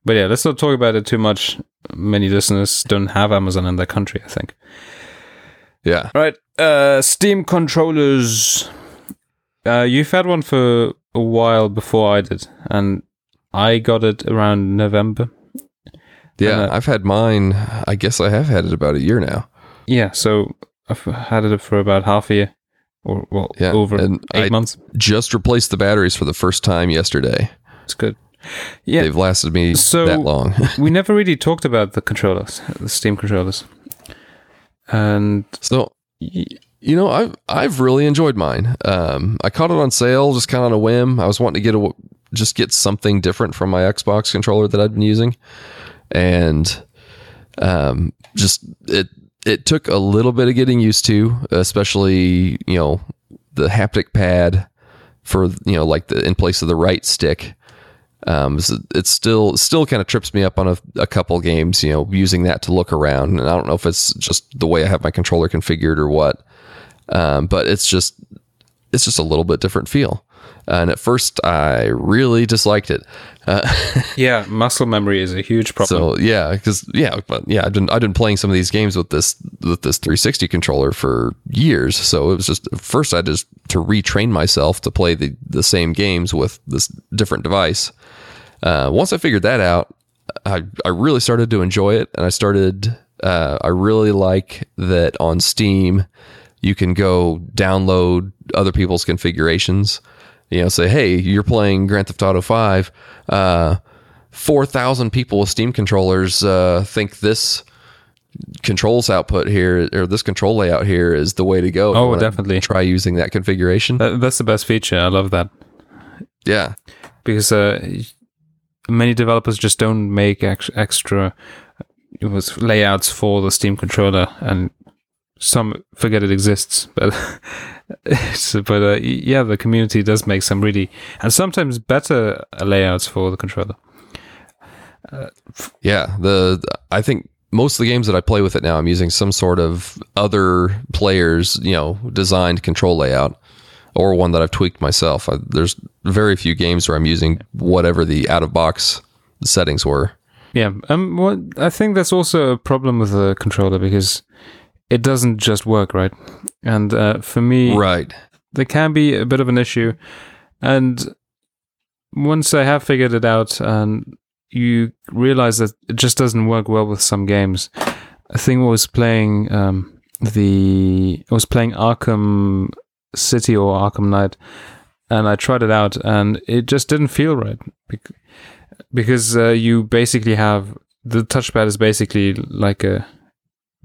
But yeah, let's not talk about it too much. Many listeners don't have Amazon in their country, I think. Yeah. All right, uh, Steam controllers. Uh, you've had one for... a while before I did, and I got it around November. Yeah, uh, I've had mine. I guess I have had it about a year now. Yeah, so I've had it for about half a year, or well, yeah, over and eight I months. Just replaced the batteries for the first time yesterday. It's good. Yeah, they've lasted me so that long. We never really talked about the controllers, the Steam controllers, and so y- you know, I've I've really enjoyed mine. Um, I caught it on sale, just kind of on a whim. I was wanting to get a just get something different from my Xbox controller that I'd been using. And um, just it it took a little bit of getting used to, especially, you know, the haptic pad for, you know, like the in place of the right stick. Um, so it's still still kind of trips me up on a, a couple games, you know, using that to look around. And I don't know if it's just the way I have my controller configured or what, um, but it's just it's just a little bit different feel. And at first, I really disliked it. Uh, yeah, muscle memory is a huge problem. So yeah, because yeah, but yeah, I've been I've been playing some of these games with this with this three sixty controller for years. So it was just at first I just to retrain myself to play the, the same games with this different device. Uh, once I figured that out, I I really started to enjoy it, and I started uh, I really like that on Steam you can go download other people's configurations. You know, say, hey, you're playing Grand Theft Auto five. Uh, four thousand people with Steam controllers uh, think this controls output here or this control layout here is the way to go. Oh, definitely. Try using that configuration. That, that's the best feature. I love that. Yeah. Because uh, many developers just don't make ex- extra it was layouts for the Steam controller, and some forget it exists, but but uh, yeah, the community does make some really and sometimes better layouts for the controller. Uh, f- yeah, the I think most of the games that I play with it now, I'm using some sort of other players, you know, designed control layout or one that I've tweaked myself. I, there's very few games where I'm using whatever the out of box settings were. Yeah, um, well, I think that's also a problem with the controller because it doesn't just work, right? And uh, for me, right, there can be a bit of an issue. And once I have figured it out and you realize that it just doesn't work well with some games. I think I was playing um, the I was playing Arkham City or Arkham Knight, and I tried it out and it just didn't feel right. Because uh, you basically have the touchpad is basically like a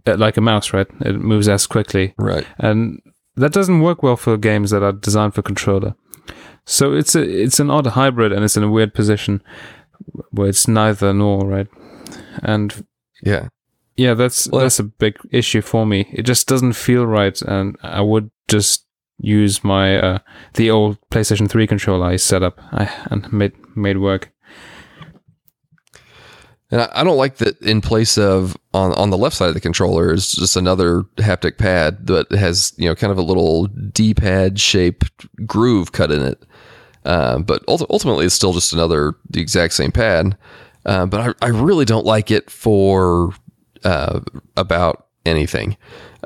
like a mouse, right? It moves as quickly. Right. And that doesn't work well for games that are designed for controller. So it's a, it's an odd hybrid, and it's in a weird position where it's neither nor, right? And yeah. Yeah, that's well, that's a big issue for me. It just doesn't feel right, and I would just use my uh, the old PlayStation three controller I set up I, and made made work. And I don't like that in place of on, on the left side of the controller is just another haptic pad that has, you know, kind of a little D-pad shaped groove cut in it. Um, but ultimately, it's still just another the exact same pad. Um, but I, I really don't like it for uh, about anything,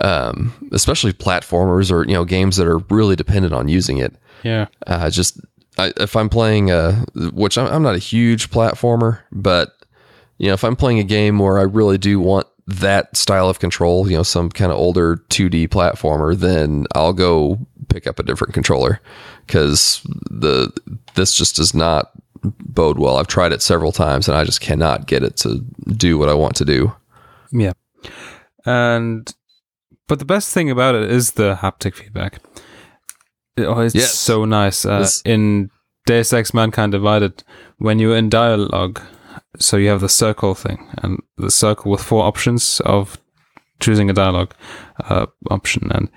um, especially platformers or, you know, games that are really dependent on using it. Yeah, uh, just I, if I'm playing, a, which I'm, I'm not a huge platformer, but you know, if I'm playing a game where I really do want that style of control, you know, some kind of older two D platformer, then I'll go pick up a different controller because the this just does not bode well. I've tried it several times and I just cannot get it to do what I want to do. Yeah. And but the best thing about it is the haptic feedback. Oh, it's yes. so nice. Uh, this- in Deus Ex Mankind Divided, when you're in dialogue, so you have the circle thing, and the circle with four options of choosing a dialogue uh, option. And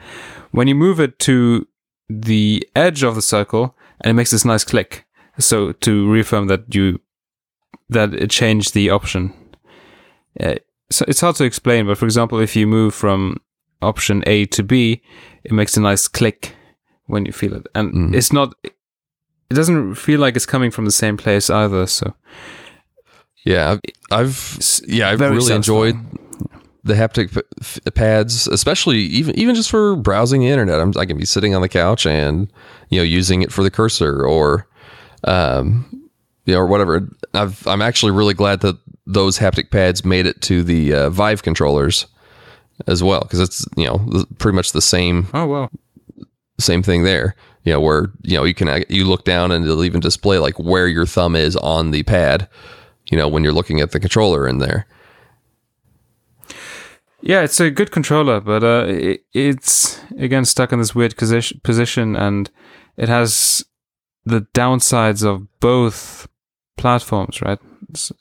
when you move it to the edge of the circle, and it makes this nice click. So to reaffirm that you that it changed the option. Uh, so it's hard to explain, but for example, if you move from option A to B, it makes a nice click when you feel it, and mm-hmm. it's not. It doesn't feel like it's coming from the same place either. So. Yeah, I've yeah, I've really enjoyed the haptic p- p- pads, especially even even just for browsing the internet. I'm, I can be sitting on the couch and, you know, using it for the cursor or um, you know, or whatever. I've, I'm actually really glad that those haptic pads made it to the uh, Vive controllers as well, because it's, you know, pretty much the same. Oh, wow. Same thing there. You know, where, you know, you can, you look down and it'll even display like where your thumb is on the pad, you know, when you're looking at the controller in there. Yeah, it's a good controller, but uh, it, it's, again, stuck in this weird position, position, and it has the downsides of both platforms, right? It's,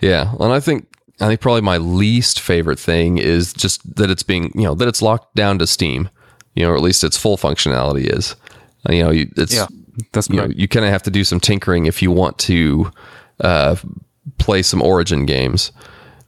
yeah, and I think I think probably my least favorite thing is just that it's being, you know, that it's locked down to Steam, you know, or at least its full functionality is. You know, you, it's, yeah, that's you, know, you kind of have to do some tinkering if you want to uh, play some Origin games.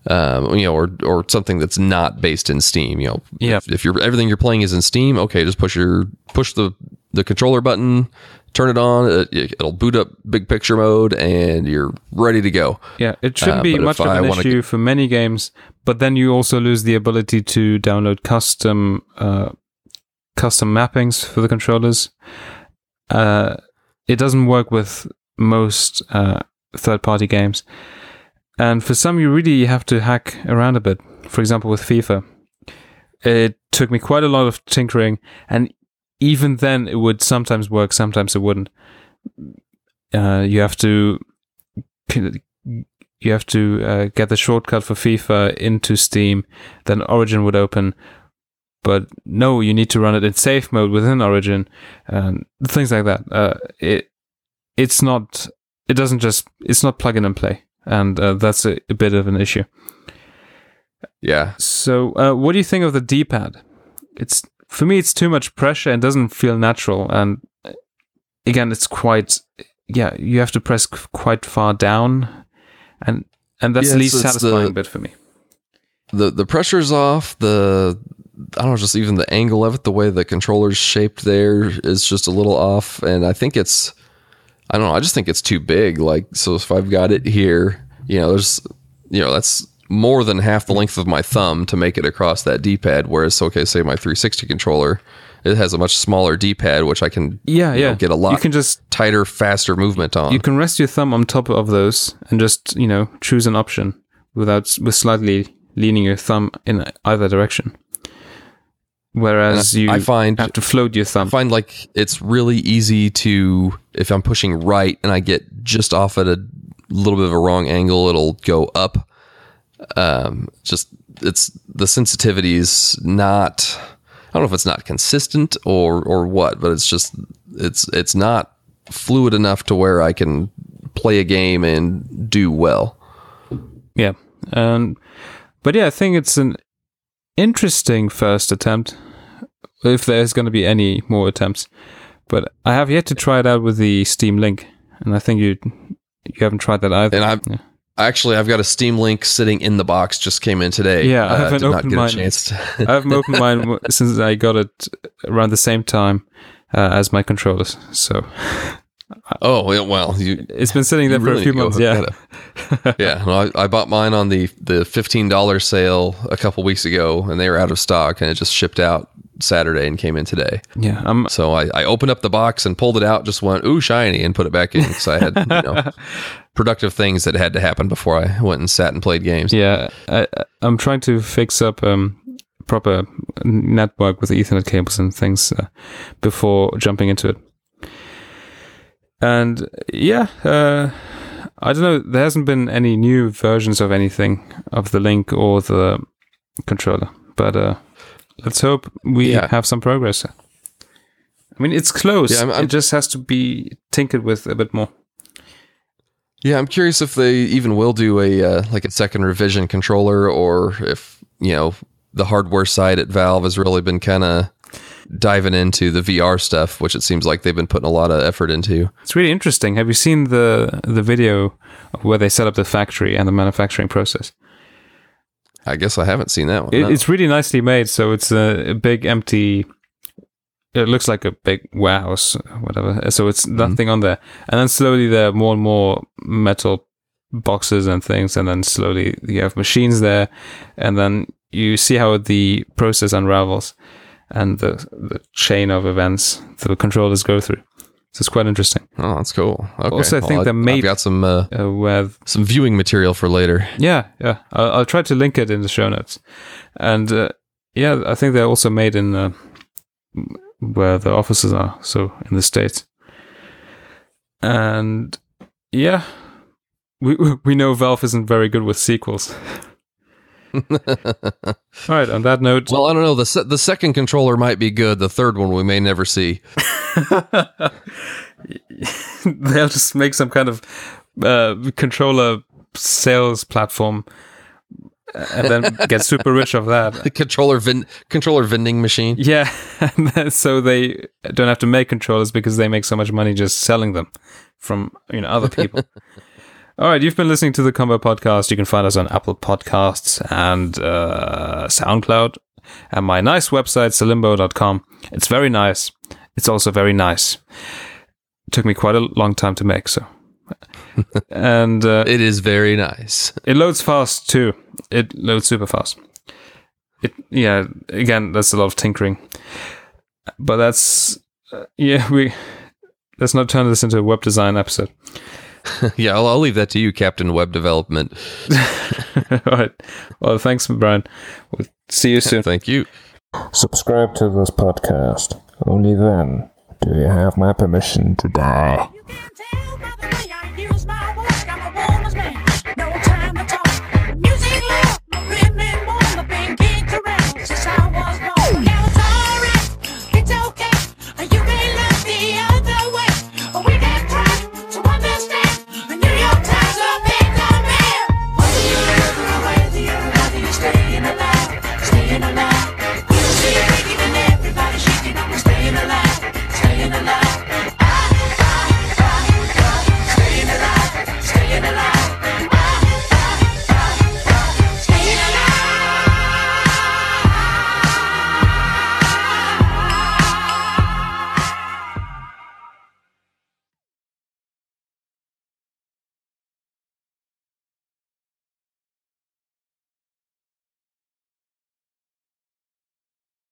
Um, you know, or or something that's not based in Steam. You know, yeah. If, if you're everything you're playing is in Steam, okay, just push your push the, the controller button, turn it on, it, it'll boot up big picture mode, and you're ready to go. Yeah, it shouldn't uh, be much of I an issue g- for many games, but then you also lose the ability to download custom uh, custom mappings for the controllers. Uh, it doesn't work with most uh, third party games. And for some, you really have to hack around a bit. For example, with FIFA, it took me quite a lot of tinkering, and even then, it would sometimes work, sometimes it wouldn't. Uh, you have to, you have to uh, get the shortcut for FIFA into Steam, then Origin would open. But no, you need to run it in safe mode within Origin, and things like that. Uh, it, it's not, it doesn't just, it's not plug in and play. And uh, that's a, a bit of an issue. Yeah. So uh, what do you think of the D-pad? It's, for me, it's too much pressure and doesn't feel natural. And again, it's quite, yeah, you have to press c- quite far down. And and that's yeah, the least satisfying the, bit for me. The the pressure's off. The, I don't know, just even the angle of it, the way the controller's shaped there is just a little off. And I think it's, I don't know. I just think it's too big. Like, so if I've got it here, you know, there's, you know, that's more than half the length of my thumb to make it across that D-pad. Whereas, okay, say my three sixty controller, it has a much smaller D-pad, which I can yeah, yeah. Know, get a lot you can just, tighter, faster movement on. You can rest your thumb on top of those and just, you know, choose an option without with slightly leaning your thumb in either direction. Whereas I, you I find, have to float your thumb. I find like it's really easy to, if I'm pushing right and I get just off at a little bit of a wrong angle, it'll go up. Um, just it's the sensitivity is not, I don't know if it's not consistent or, or what, but it's just, it's, it's not fluid enough to where I can play a game and do well. Yeah. Um, but yeah, I think it's an interesting first attempt, if there's going to be any more attempts, but I have yet to try it out with the Steam Link, and I think you you haven't tried that either. And I've yeah. actually I've got a Steam Link sitting in the box, just came in today. Yeah, I haven't uh, opened mine. I haven't opened mine since I got it around the same time uh, as my controllers. So, oh well, you, it's been sitting there for really a few months. Yeah, yeah. Well, I, I bought mine on the the fifteen dollar sale a couple weeks ago, and they were out of stock, and it just shipped out Saturday and came in today. Yeah. I'm, so I, I opened up the box and pulled it out, just went, ooh, shiny, and put it back in. So I had, you know, productive things that had to happen before I went and sat and played games. Yeah. I, I'm trying to fix up um, proper network with Ethernet cables and things uh, before jumping into it. And yeah, uh, I don't know, there hasn't been any new versions of anything of the Link or the controller, but uh, let's hope we yeah. have some progress. I mean, it's close. Yeah, I'm, I'm, it just has to be tinkered with a bit more. Yeah, I'm curious if they even will do a uh, like a second revision controller, or if, you know, the hardware side at Valve has really been kind of diving into the V R stuff, which it seems like they've been putting a lot of effort into. It's really interesting. Have you seen the the video where they set up the factory and the manufacturing process? I guess I haven't seen that one. It, no. It's really nicely made. So it's a, a big empty. It looks like a big warehouse, whatever. So it's nothing mm-hmm. on there, and then slowly there are more and more metal boxes and things, and then slowly you have machines there, and then you see how the process unravels. And the, the chain of events that the controllers go through. So it's quite interesting. Oh, that's cool. Okay. Also, I well, think I, there may I've got some uh, uh, with some viewing material for later. Yeah, yeah. I'll, I'll try to link it in the show notes. And uh, yeah, I think they're also made in uh, where the offices are, so in the States. And yeah, we we know Valve isn't very good with sequels. All right, on that note. Well, I don't know. The se- the second controller might be good. The third one we may never see. They'll just make some kind of uh, controller sales platform and then get super rich off that. The controller vin- controller vending machine. Yeah. So they don't have to make controllers because they make so much money just selling them from, you know, other people. All right, you've been listening to the Combo Podcast. You can find us on Apple Podcasts and uh, SoundCloud and my nice website, salimbo dot com. It's very nice. It's also very nice. It took me quite a long time to make, so. And uh, it is very nice. It loads fast, too. It loads super fast. It Yeah, again, that's a lot of tinkering. But that's, uh, yeah, we, let's not turn this into a web design episode. Yeah, I'll, I'll leave that to you, Captain Web Development. All right. Well, thanks, Brian. We'll see you soon. Thank you. Subscribe to this podcast. Only then do you have my permission to die.